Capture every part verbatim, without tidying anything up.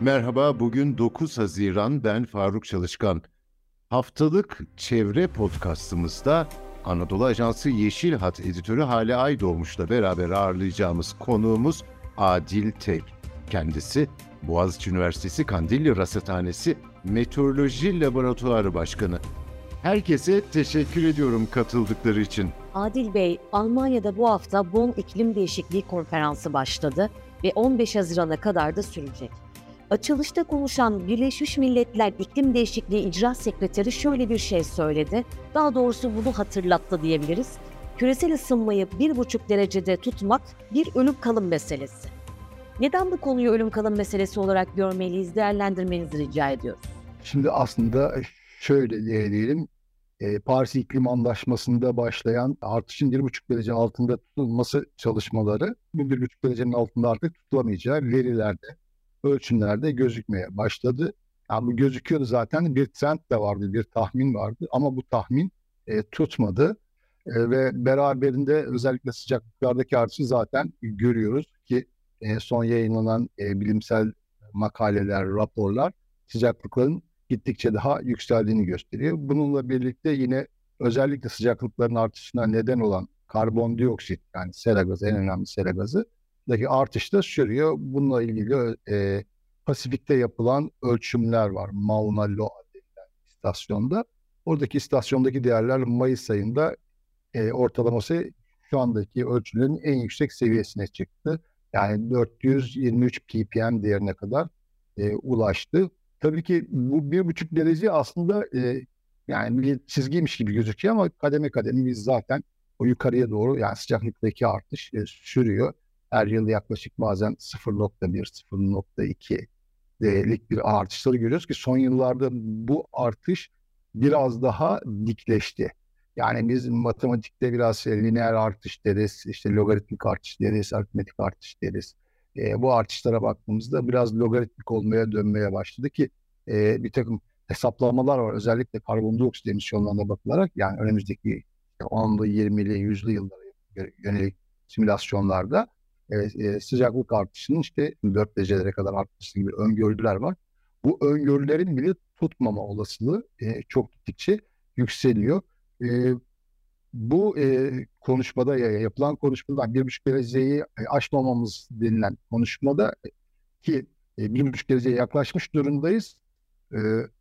Merhaba, bugün dokuz Haziran, ben Faruk Çalışkan. Haftalık çevre podcastımızda Anadolu Ajansı Yeşil Hat editörü Hale Aydoğmuş'la beraber ağırlayacağımız konuğumuz Adil Tek. Kendisi Boğaziçi Üniversitesi Kandilli Rasathanesi Meteoroloji Laboratuvarı Başkanı. Herkese teşekkür ediyorum katıldıkları için. Adil Bey, Almanya'da bu hafta Bonn İklim Değişikliği Konferansı başladı ve on beş Haziran'a kadar da sürecek. Açılışta konuşan Birleşmiş Milletler İklim Değişikliği İcra Sekreteri şöyle bir şey söyledi, daha doğrusu bunu hatırlattı diyebiliriz. Küresel ısınmayı bir buçuk derecede tutmak bir ölüm kalım meselesi. Neden bu konuyu ölüm kalım meselesi olarak görmeliyiz, değerlendirmenizi rica ediyoruz. Şimdi aslında şöyle diyelim, Paris İklim Anlaşması'nda başlayan artışın bir buçuk derece altında tutulması çalışmaları, bir buçuk derecenin altında artık tutulamayacağı verilerde, ölçümlerde gözükmeye başladı. Yani bu gözüküyordu zaten, bir trend de vardı, bir tahmin vardı ama bu tahmin e, tutmadı. E, ve beraberinde özellikle sıcaklıklardaki artışı zaten görüyoruz ki e, son yayınlanan e, bilimsel makaleler, raporlar sıcaklıkların gittikçe daha yükseldiğini gösteriyor. Bununla birlikte yine özellikle sıcaklıkların artışına neden olan karbondioksit, yani sera gazı, en önemli sera gazı, artış da sürüyor. Bununla ilgili e, Pasifik'te yapılan ölçümler var. Mauna Loa denilen istasyonda. Oradaki istasyondaki değerler Mayıs ayında e, ortalaması şu andaki ölçülerin en yüksek seviyesine çıktı. Yani dört yüz yirmi üç ppm değerine kadar e, ulaştı. Tabii ki bu bir buçuk derece aslında e, yani bir çizgiymiş gibi gözüküyor ama kademe kademe biz zaten o yukarıya doğru, yani sıcaklıktaki artış e, sürüyor. Her yıl yaklaşık bazen sıfır nokta bir, sıfır nokta ikilik bir artışları görüyoruz ki son yıllarda bu artış biraz daha dikleşti. Yani biz matematikte biraz lineer artış deriz, işte logaritmik artış deriz, aritmetik artış deriz. E, bu artışlara baktığımızda biraz logaritmik olmaya dönmeye başladı ki e, bir takım hesaplamalar var. Özellikle karbondioksit emisyonlarına bakılarak, yani önümüzdeki onlu, yirmili, yüzlü yıllara yönelik simülasyonlarda Evet, e, sıcaklık artışının işte dört derecelere kadar artması gibi öngörüler var. Bu öngörülerin bile tutmama olasılığı e, çok gittikçe yükseliyor. E, bu e, konuşmada yapılan konuşmadan bir buçuk dereceyi aşmamamız denilen konuşmada ki e, bir buçuk dereceye yaklaşmış durumdayız e,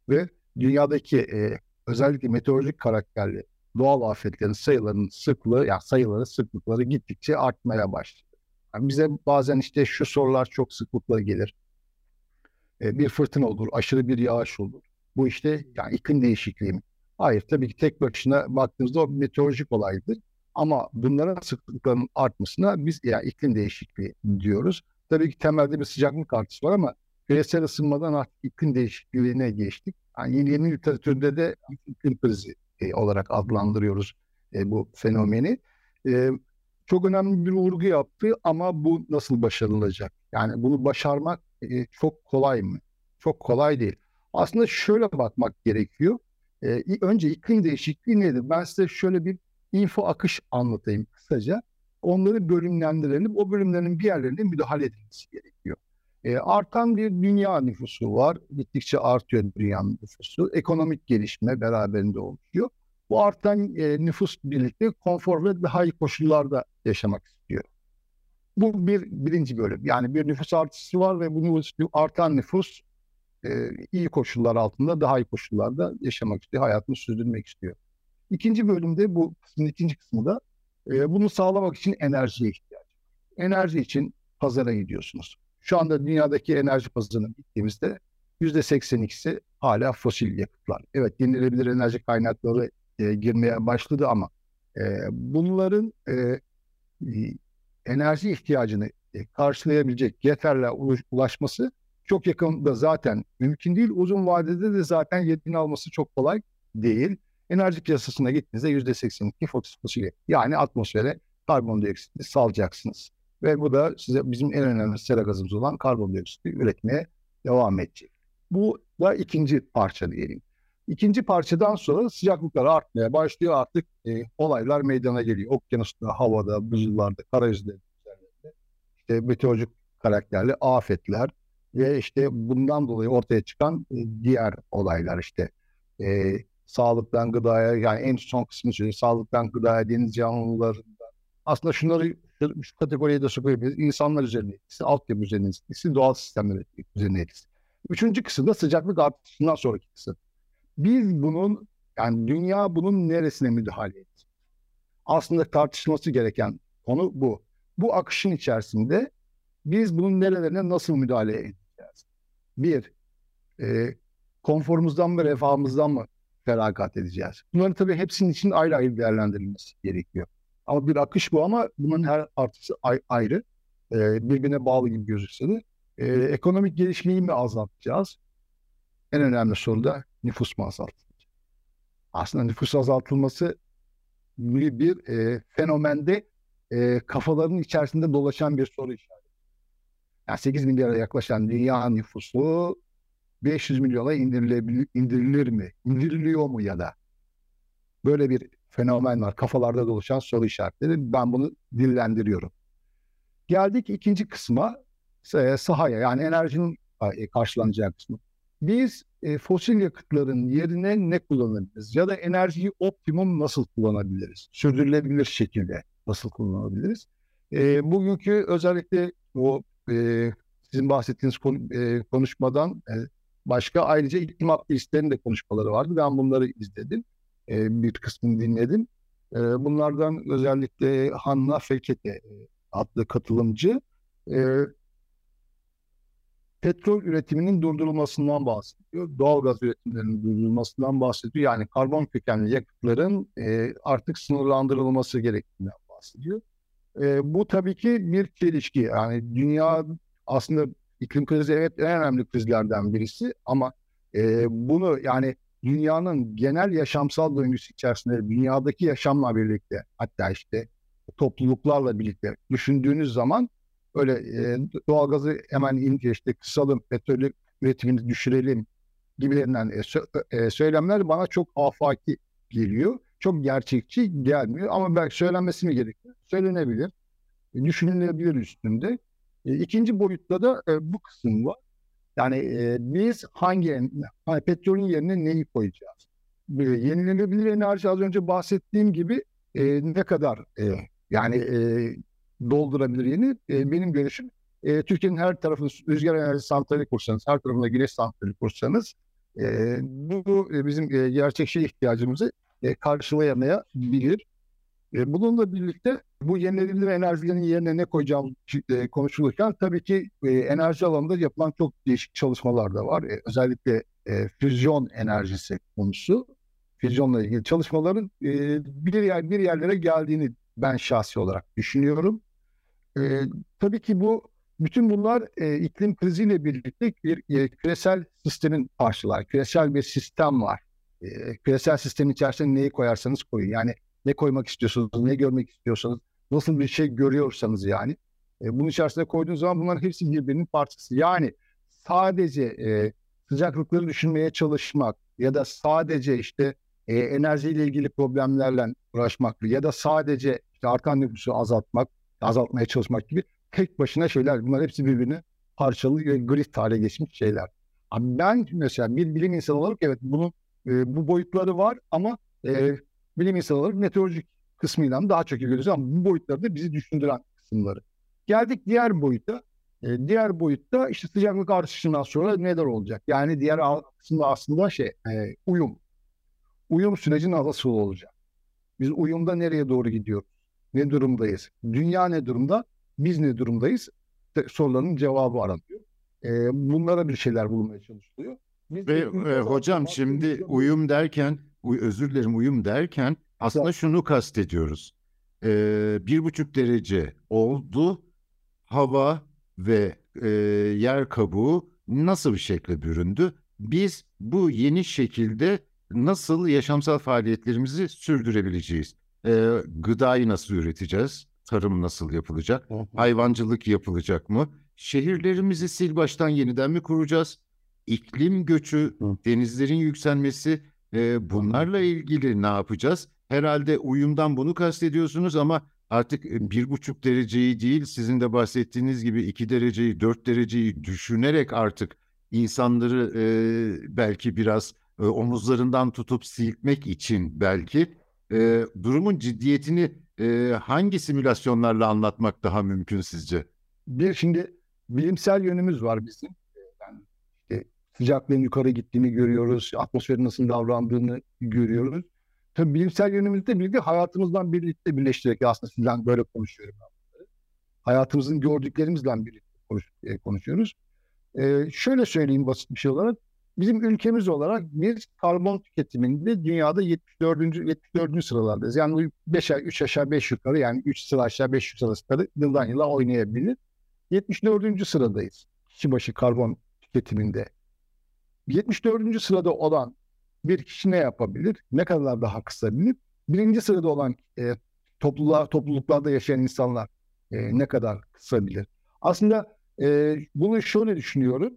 ve dünyadaki e, özellikle meteorolojik karakterli doğal afetlerin sayılarının sıklığı, yani sayıları sıklıkları gittikçe artmaya başlıyor. Bize bazen işte şu sorular çok sıklıkla gelir. Bir fırtına olur, aşırı bir yağış olur. Bu işte yani iklim değişikliği mi? Hayır, tabii ki tek başına baktığımızda o meteorolojik olaydır. Ama bunlara sıklıkların artmasına biz yani iklim değişikliği diyoruz. Tabii ki temelde bir sıcaklık artışı var ama küresel ısınmadan artık iklim değişikliğine geçtik. Yani yeni yeni literatürde de iklim krizi olarak adlandırıyoruz bu fenomeni. Bu çok önemli bir vurgu yaptı ama bu nasıl başarılacak? Yani bunu başarmak e, çok kolay mı? Çok kolay değil. Aslında şöyle bakmak gerekiyor. E, önce iklim değişikliği nedir? Ben size şöyle bir info akış anlatayım kısaca. Onları bölümlendirelim. O bölümlerin bir yerlerine müdahale edilmesi gerekiyor. E, artan bir dünya nüfusu var. Gittikçe artıyor dünyanın nüfusu. Ekonomik gelişme beraberinde oluşuyor. Bu artan e, nüfus birlikte konfor ve daha iyi koşullarda yaşamak istiyor. Bu bir birinci bölüm. Yani bir nüfus artışı var ve bu nüfus, artan nüfus e, iyi koşullar altında, daha iyi koşullarda yaşamak istiyor, hayatını sürdürmek istiyor. İkinci bölümde, bu kısmın ikinci kısmı da e, bunu sağlamak için enerjiye ihtiyaç var. Enerji için pazara gidiyorsunuz. Şu anda dünyadaki enerji pazarına gittiğimizde yüzde seksen ikisi hala fosil yakıtlar. Evet, yenilenebilir enerji kaynakları E, girmeye başladı ama e, bunların e, enerji ihtiyacını e, karşılayabilecek yeterli ulaş, ulaşması çok yakında zaten mümkün değil. Uzun vadede de zaten yerini alması çok kolay değil. Enerji piyasasına gittiğinizde yüzde seksen iki fosil, yani atmosfere karbondioksiti salacaksınız. Ve bu da size bizim en önemli sera gazımız olan karbondioksiti üretmeye devam edecek. Bu da ikinci parça diyelim. İkinci parçadan sonra sıcaklıklar artmaya başlıyor. Artık e, olaylar meydana geliyor. Okyanusta, havada, buzullarda, karayüzlerinde, işte meteorolojik karakterli afetler, ve işte bundan dolayı ortaya çıkan diğer olaylar işte e, sağlıktan gıdaya, yani en son kısmı söyleyeyim, sağlıktan gıdaya, deniz canlılarından. Aslında şunları şu kategoriye de sokabiliriz. İnsanlar üzerine etkisi, altyapı üzerine etkisi, doğal sistemler üzerine etkisi. Üçüncü kısımda sıcaklık artışından sonraki kısım. Biz bunun, yani dünya bunun neresine müdahale etti? Aslında tartışılması gereken konu bu. Bu akışın içerisinde biz bunun nerelerine nasıl müdahale edeceğiz? Bir, e, konforumuzdan mı, refahımızdan mı feragat edeceğiz? Bunların tabii hepsinin için ayrı ayrı değerlendirilmesi gerekiyor. Ama bir akış bu, ama bunun her artısı ayrı. E, birbirine bağlı gibi gözükse de. E, ekonomik gelişmeyi mi azaltacağız? En önemli soru da nüfus mu azaltılacak? Aslında nüfus azaltılması bir, bir e, fenomende e, kafaların içerisinde dolaşan bir soru işareti. Yani sekiz milyara yaklaşan dünya nüfusu beş yüz milyona indirilebilir, indirilir mi? İndiriliyor mu ya da? Böyle bir fenomen var. Kafalarda dolaşan soru işaretleri. Ben bunu dillendiriyorum. Geldik ikinci kısma, sahaya, yani enerjinin karşılanacağı kısmı. Biz e, fosil yakıtların yerine ne kullanabiliriz? Ya da enerjiyi optimum nasıl kullanabiliriz? Sürdürülebilir şekilde nasıl kullanabiliriz? E, bugünkü özellikle o e, sizin bahsettiğiniz konu, e, konuşmadan e, başka ayrıca iklim aktivistlerinin de konuşmaları vardı. Ben bunları izledim. E, bir kısmını dinledim. E, bunlardan özellikle Hanna Fekete adlı katılımcı e, petrol üretiminin durdurulmasından bahsediyor. Doğalgaz üretimlerinin durdurulmasından bahsediyor. Yani karbon kökenli yakıtların e, artık sınırlandırılması gerektiğinden bahsediyor. E, bu tabii ki bir çelişki. Yani dünya aslında iklim krizi evet en önemli krizlerden birisi, ama e, bunu yani dünyanın genel yaşamsal döngüsü içerisinde dünyadaki yaşamla birlikte, hatta işte topluluklarla birlikte düşündüğünüz zaman öyle e, doğalgazı hemen ince işte kısalım, petrol üretimini düşürelim gibilerinden e, sö e, söylemler bana çok afaki geliyor. Çok gerçekçi gelmiyor, ama belki söylenmesi mi gerekiyor? Söylenebilir. E, düşünülebilir üstünde. E, ikinci boyutta da e, bu kısım var. Yani e, biz hangi, hani petrolün yerine neyi koyacağız? E, yenilenebilir enerji az önce bahsettiğim gibi e, ne kadar e, yani e, doldurabilir yeni. E, benim görüşüm e, Türkiye'nin her tarafını rüzgar enerji santrali kursanız, her tarafına güneş santrali kursanız e, bu e, bizim e, gerçek şey ihtiyacımızı e, karşılayamayabilir. E, bununla birlikte bu yenilenebilir enerjilerin yerine ne koyacağım e, konuşulurken tabii ki e, enerji alanında yapılan çok değişik çalışmalar da var. E, özellikle e, füzyon enerjisi konusu, füzyonla ilgili çalışmaların e, bir yer bir yerlere geldiğini ben şahsi olarak düşünüyorum. Ee, tabii ki bu, bütün bunlar e, iklim kriziyle birlikte bir e, küresel sistemin parçaları. Küresel bir sistem var. E, küresel sistemin içerisinde neyi koyarsanız koyun. Yani ne koymak istiyorsanız, ne görmek istiyorsanız, nasıl bir şey görüyorsanız yani. E, bunun içerisine koyduğunuz zaman bunların hepsi birbirinin parçası. Yani sadece e, sıcaklıkları düşünmeye çalışmak ya da sadece işte e, enerjiyle ilgili problemlerle uğraşmak ya da sadece işte artan nüfusu azaltmak, azaltmaya çalışmak gibi tek başına şeyler. Bunlar hepsi birbirini parçalı ve gri hale geçmiş şeyler. Yani ben mesela bir bilim insanı olarak evet bunun e, bu boyutları var, ama e, bilim insanı olarak meteorolojik kısmıyla daha çok görüyoruz, ama bu boyutları da bizi düşündüren kısımları. Geldik diğer boyuta. E, diğer boyutta işte sıcaklık artışından sonra neler olacak? Yani diğer kısımda aslında şey e, uyum. Uyum süreci nasıl olacak? Biz uyumda nereye doğru gidiyoruz? Ne durumdayız? Dünya ne durumda? Biz ne durumdayız? Soruların cevabı aranıyor. E, bunlara bir şeyler bulmaya çalışılıyor. Biz Ve e, hocam şimdi uyum derken, uy, özür dilerim uyum derken aslında evet. Şunu kastediyoruz. Bir buçuk derece oldu. Hava ve e, yer kabuğu nasıl bir şekle büründü? Biz bu yeni şekilde nasıl yaşamsal faaliyetlerimizi sürdürebileceğiz? E, gıdayı nasıl üreteceğiz? Tarım nasıl yapılacak? Hayvancılık yapılacak mı? Şehirlerimizi sil baştan yeniden mi kuracağız? İklim göçü, denizlerin yükselmesi, e, bunlarla ilgili ne yapacağız? Herhalde uyumdan bunu kastediyorsunuz, ama artık bir buçuk dereceyi değil, sizin de bahsettiğiniz gibi iki dereceyi, dört dereceyi düşünerek artık insanları e, belki biraz e, omuzlarından tutup silkmek için belki e, durumun ciddiyetini e, hangi simülasyonlarla anlatmak daha mümkün sizce? Bir şimdi bilimsel yönümüz var bizim. Yani işte sıcaklığın yukarı gittiğini görüyoruz, atmosferin nasıl davrandığını görüyoruz. Tabii bilimsel yönümüzde bilgi hayatımızdan birlikte birleştirerek, aslında sizden böyle konuşuyorum ben. Hayatımızın gördüklerimizle birlikte konuş, e, konuşuyoruz. Ee, şöyle söyleyeyim basit bir şey olarak, bizim ülkemiz olarak biz karbon tüketiminde dünyada yetmiş dördüncü yetmiş dördüncü sıralardayız. Yani beş üç aşağı beş yukarı, yani üç sıra aşağı beş sıra yukarı yıldan yıla oynayabilir. yetmiş dördüncü sıradayız kişi başı karbon tüketiminde. yetmiş dördüncü sırada olan bir kişi ne yapabilir? Ne kadar daha kısabilir? Birinci sırada olan e, topluluğa, topluluklarda yaşayan insanlar e, ne kadar kısabilir? Aslında e, bunu şöyle düşünüyorum.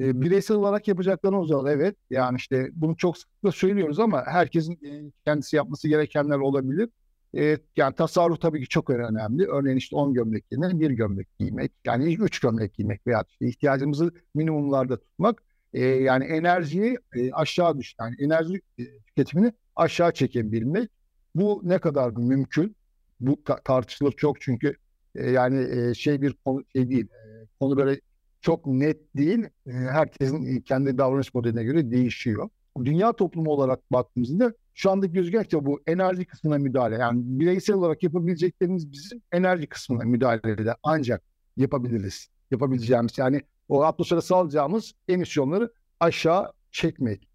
E, bireysel olarak yapacaklarımız var. Evet, yani işte bunu çok sıklıkla söylüyoruz ama herkesin e, kendisi yapması gerekenler olabilir. E, yani tasarruf tabii ki çok önemli. Örneğin işte on gömlek yerine bir gömlek giymek. Yani üç gömlek giymek veya işte ihtiyacımızı minimumlarda tutmak. Ee, yani enerjiyi e, aşağı düş, yani enerji tüketimini aşağı çekebilmek. Bu ne kadar mümkün? Bu ta tartışılır çok, çünkü e, yani e, şey bir konu şey değil, e, konu böyle çok net değil. E, herkesin kendi davranış modeline göre değişiyor. Dünya toplumu olarak baktığımızda şu anda gözüküyor bu enerji kısmına müdahale. Yani bireysel olarak yapabileceklerimiz bizim enerji kısmına müdahale eder. Ancak yapabiliriz, yapabileceğimiz yani. O atmosfere salacağımız emisyonları aşağı çekmek.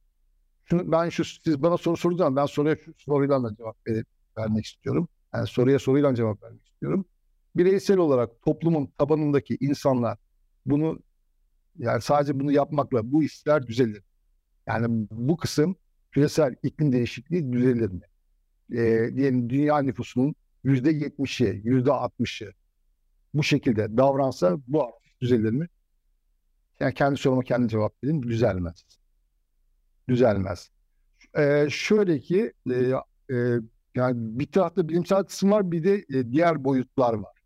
Şunu, ben şu, siz bana soru soracağım. Ben soruya şu soruyla cevap vermek istiyorum. Yani soruya soruyla cevap vermek istiyorum. Bireysel olarak toplumun tabanındaki insanlar bunu, yani sadece bunu yapmakla bu işler düzelir. Yani bu kısım küresel iklim değişikliği düzelir mi? Ee, diyelim dünya nüfusunun yüzde yetmişi, yüzde altmışı bu şekilde davransa bu artış düzelir mi? Yani kendi soruma kendi cevap vereyim. Düzelmez. Düzelmez. Ee, şöyle ki e, e, yani bir tarafta bilimsel kısım var, bir de e, diğer boyutlar var.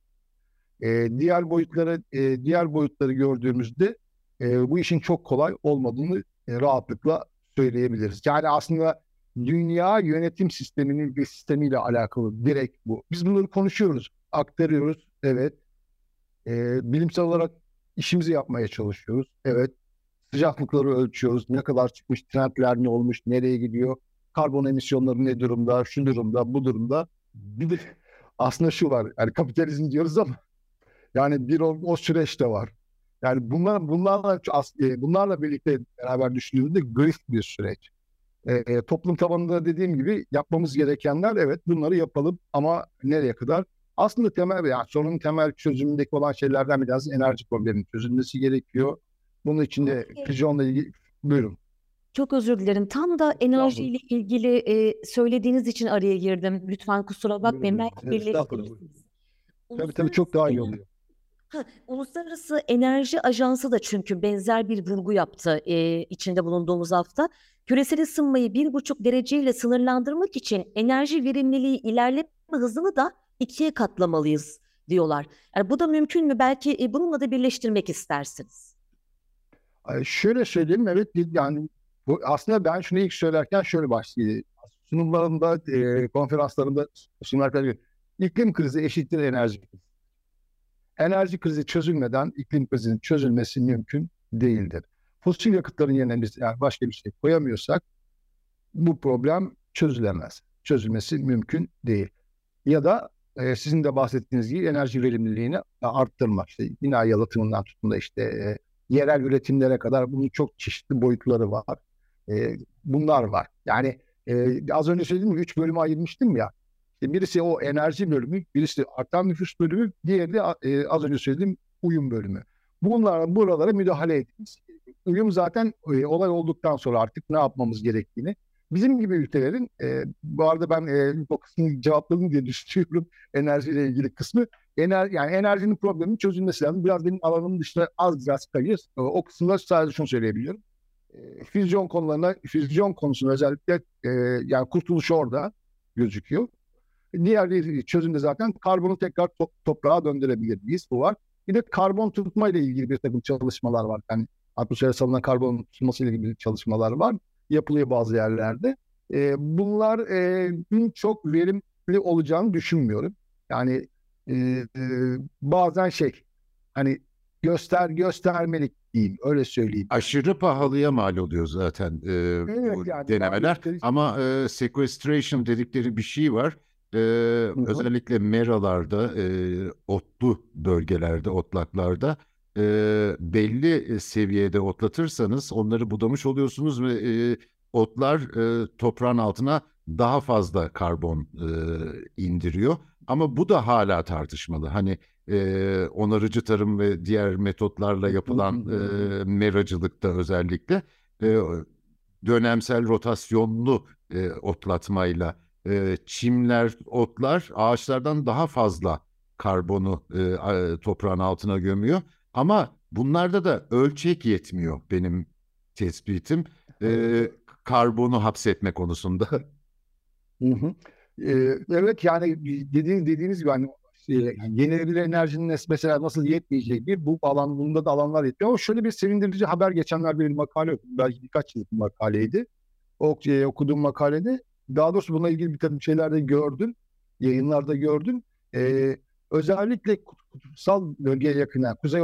E, diğer boyutları e, diğer boyutları gördüğümüzde e, bu işin çok kolay olmadığını e, rahatlıkla söyleyebiliriz. Yani aslında dünya yönetim sisteminin bir sistemiyle alakalı direkt bu. Biz bunları konuşuyoruz, aktarıyoruz. Evet. E, bilimsel olarak İşimizi yapmaya çalışıyoruz. Evet, sıcaklıkları ölçüyoruz. Ne kadar çıkmış, trendler ne olmuş, nereye gidiyor? Karbon emisyonları ne durumda, şu durumda, bu durumda. Bir de aslında şu var, yani kapitalizm diyoruz ama yani bir o, o süreç de var. Yani bunlar, bunlarla, bunlarla birlikte beraber düşündüğümüzde garip bir süreç. E, toplum tabanında dediğim gibi yapmamız gerekenler, evet bunları yapalım ama nereye kadar? Aslında temel, yani sorunun temel çözümündeki olan şeylerden bir tanesi enerji probleminin çözülmesi gerekiyor. Bunun için de Pijon'la ilgili... Buyurun. Çok özür dilerim. Tam da enerjiyle ilgili e, söylediğiniz için araya girdim. Lütfen kusura bakmayın. Belki birleştirirsiniz. Tabii tabii çok daha iyi oluyor. Ha, Uluslararası Enerji Ajansı da çünkü benzer bir vurgu yaptı e, içinde bulunduğumuz hafta. Küresel ısınmayı bir buçuk dereceyle sınırlandırmak için enerji verimliliği ilerleme hızını da ikiye katlamalıyız diyorlar. Yani bu da mümkün mü? Belki e, bununla da birleştirmek istersiniz. Şöyle söyleyeyim, evet yani bu, aslında ben şunu ilk söylerken şöyle başlayayım. Sunumlarımda, e, konferanslarımda sunarken iklim krizi eşittir enerji krizi. Enerji krizi çözülmeden iklim krizinin çözülmesi mümkün değildir. Fosil yakıtların yerine biz yani başka bir şey koyamıyorsak bu problem çözülemez. Çözülmesi mümkün değil. Ya da sizin de bahsettiğiniz gibi enerji verimliliğini arttırmak. İşte bina yalıtımından tutun da işte e, yerel üretimlere kadar bunun çok çeşitli boyutları var. E, bunlar var. Yani e, az önce söyledim ya, üç bölüme ayırmıştım ya. İşte birisi o enerji bölümü, birisi artan nüfus bölümü, diğeri de e, az önce söylediğim uyum bölümü. Bunlar, buralara müdahale ediniz. Uyum zaten e, olay olduktan sonra artık ne yapmamız gerektiğini. Bizim gibi ülkelerin, e, bu arada ben e, o kısmını cevapladım diye düşünüyorum, enerjiyle ilgili kısmı. Ener, yani enerjinin probleminin çözülmesi lazım. Biraz benim alanımın dışına az biraz kayıyoruz. E, o kısımda sadece şunu söyleyebiliyorum. E, füzyon konularına, füzyon konusunda özellikle e, yani kurtuluş orada gözüküyor. Diğer bir çözüm de zaten karbonu tekrar to- toprağa döndürebilir miyiz? Bu var. Bir de karbon tutma ile ilgili bir takım çalışmalar var. Yani atmosfere salınan karbon tutması ile ilgili çalışmalar var. Yapılıyor bazı yerlerde. E, bunlar e, çok verimli olacağını düşünmüyorum. Yani e, e, bazen şey hani göster göstermelik diyeyim, öyle söyleyeyim. Aşırı pahalıya mal oluyor zaten e, evet, bu yani, denemeler. Yani... Ama e, sequestration dedikleri bir şey var. Ee, özellikle meralarda, e, otlu bölgelerde, otlaklarda e, belli seviyede otlatırsanız onları budamış oluyorsunuz ve e, otlar e, toprağın altına daha fazla karbon e, indiriyor. Ama bu da hala tartışmalı. Hani e, onarıcı tarım ve diğer metotlarla yapılan e, meracılıkta özellikle e, dönemsel rotasyonlu e, otlatmayla çimler, otlar ağaçlardan daha fazla karbonu e, toprağın altına gömüyor. Ama bunlarda da ölçek yetmiyor benim tespitim. E, karbonu hapsetme konusunda. Hı hı. E, evet yani dediğiniz, dediğiniz gibi hani, yani yenilenebilir enerjinin mesela nasıl yetmeyecek bir bu alan, bunda da alanlar yetmiyor. Ama şöyle bir sevindirici haber geçenler bir makale okudum. Belki birkaç yıllık bir makaleydi. O, e, okuduğum makalede daha doğrusu bununla ilgili bir takım şeyler de gördüm, yayınlarda gördüm. Ee, özellikle kutupsal bölgeye yakın, yani kuzey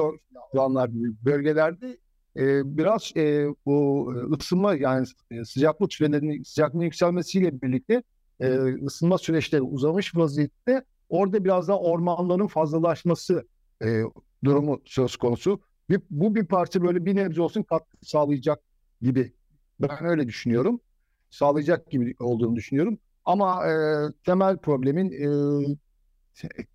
oranlar bölgelerde e, biraz e, bu ısınma, yani sıcaklık sürelerinin sıcaklığın yükselmesiyle birlikte e, ısınma süreçleri uzamış vaziyette. Orada biraz daha ormanların fazlalaşması e, durumu söz konusu. Bir, bu bir parça böyle bir nebze olsun katkı sağlayacak gibi. Ben öyle düşünüyorum. Sağlayacak gibi olduğunu düşünüyorum. Ama e, temel problemin e,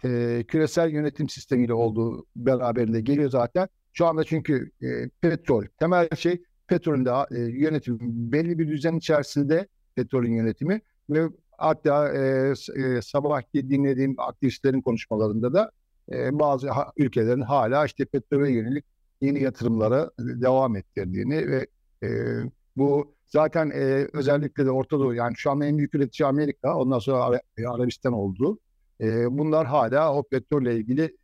e, küresel yönetim sistemiyle olduğu beraberinde geliyor zaten. Şu anda çünkü e, petrol, temel şey petrolün de e, yönetimi belli bir düzen içerisinde petrolün yönetimi ve hatta e, e, sabahki dinlediğim aktivistlerin konuşmalarında da e, bazı ha, ülkelerin hala işte petrole yönelik yeni yatırımlara devam ettirdiğini ve e, bu zaten e, özellikle de Orta Doğu, yani şu an en büyük üretici Amerika, ondan sonra Ar- Arabistan oldu. E, bunlar hala o petrolle ilgili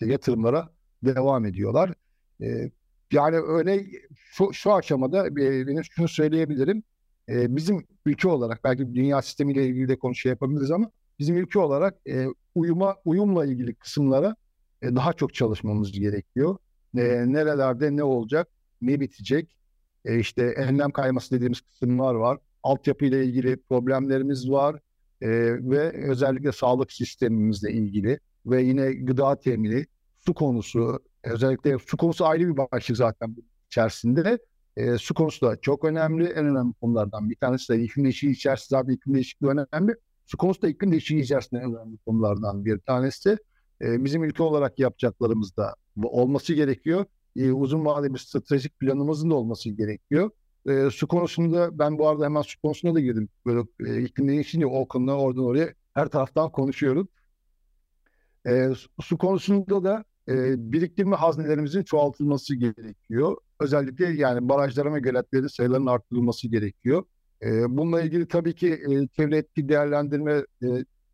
yatırımlara devam ediyorlar. E, yani öyle şu, şu aşamada benim şunu söyleyebilirim. E, bizim ülke olarak, belki dünya sistemiyle ilgili de konu şey yapabiliriz ama bizim ülke olarak e, uyuma uyumla ilgili kısımlara e, daha çok çalışmamız gerekiyor. E, nerelerde ne olacak, ne bitecek? E işte enlem kayması dediğimiz kısımlar var. Altyapıyla ilgili problemlerimiz var. E, ve özellikle sağlık sistemimizle ilgili ve yine gıda temini, su konusu, özellikle su konusu ayrı bir başlık zaten içerisinde. E, su konusu da çok önemli. En önemli konulardan bir tanesi de iklim değişikliği içerisinde, zaten iklim değişikliği önemli. Su konusu da iklim değişikliği içerisinde en önemli konulardan bir tanesi. E, bizim ülke olarak yapacaklarımız da olması gerekiyor. Ee, uzun vadeli bir stratejik planımızın da olması gerekiyor. Ee, su konusunda ben bu arada hemen su konusuna da girdim. Böyle e, iklim değişikliği o konuda oradan oraya her taraftan konuşuyoruz. Ee, su konusunda da e, biriktirme haznelerimizin çoğaltılması gerekiyor. Özellikle yani barajlara ve göletlerin sayılarının arttırılması gerekiyor. Ee, bununla ilgili tabii ki e, çevre etki değerlendirme e,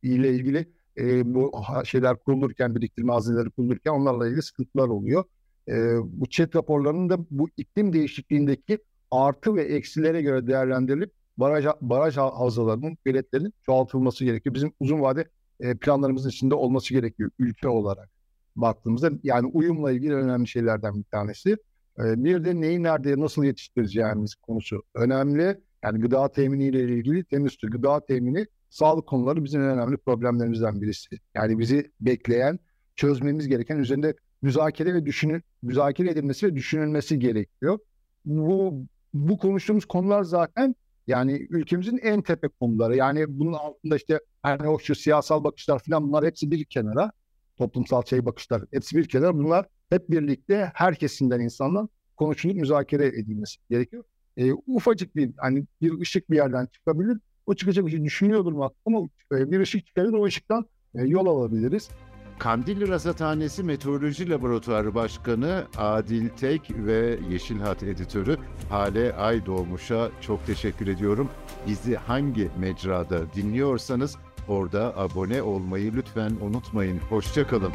ile ilgili e, bu şeyler kurulurken, biriktirme hazneleri kurulurken onlarla ilgili sıkıntılar oluyor. Ee, bu ÇED raporlarının da bu iklim değişikliğindeki artı ve eksilere göre değerlendirilip baraj, baraj havzalarının, göletlerinin çoğaltılması gerekiyor. Bizim uzun vade e, planlarımızın içinde olması gerekiyor ülke olarak baktığımızda. Yani uyumla ilgili önemli şeylerden bir tanesi. Ee, bir de neyi nerede nasıl yetiştireceğimiz konusu önemli. Yani gıda teminiyle ilgili temiz su, gıda temini, sağlık konuları bizim en önemli problemlerimizden birisi. Yani bizi bekleyen, çözmemiz gereken, üzerinde müzakere ve düşünün müzakere edilmesi ve düşünülmesi gerekiyor. Bu bu konuştuğumuz konular zaten yani ülkemizin en tepe konuları. Yani bunun altında işte hani o şu siyasal bakışlar falan, bunlar hepsi bir kenara. Toplumsal şey bakışlar hepsi bir kenara. Bunlar hep birlikte her kesimden insanla konuşulup müzakere edilmesi gerekiyor. E, ufacık bir hani bir ışık bir yerden çıkabilir. O çıkacak ışığı düşünüyordur mu? Ama bir ışık çıkarır, o ışıktan e, yol alabiliriz. Kandilli Rasathanesi Meteoroloji Laboratuvarı Başkanı Adil Tek ve Yeşil Hat Editörü Hale Aydoğmuş'a çok teşekkür ediyorum. Bizi hangi mecrada dinliyorsanız Orada abone olmayı lütfen unutmayın. Hoşça kalın.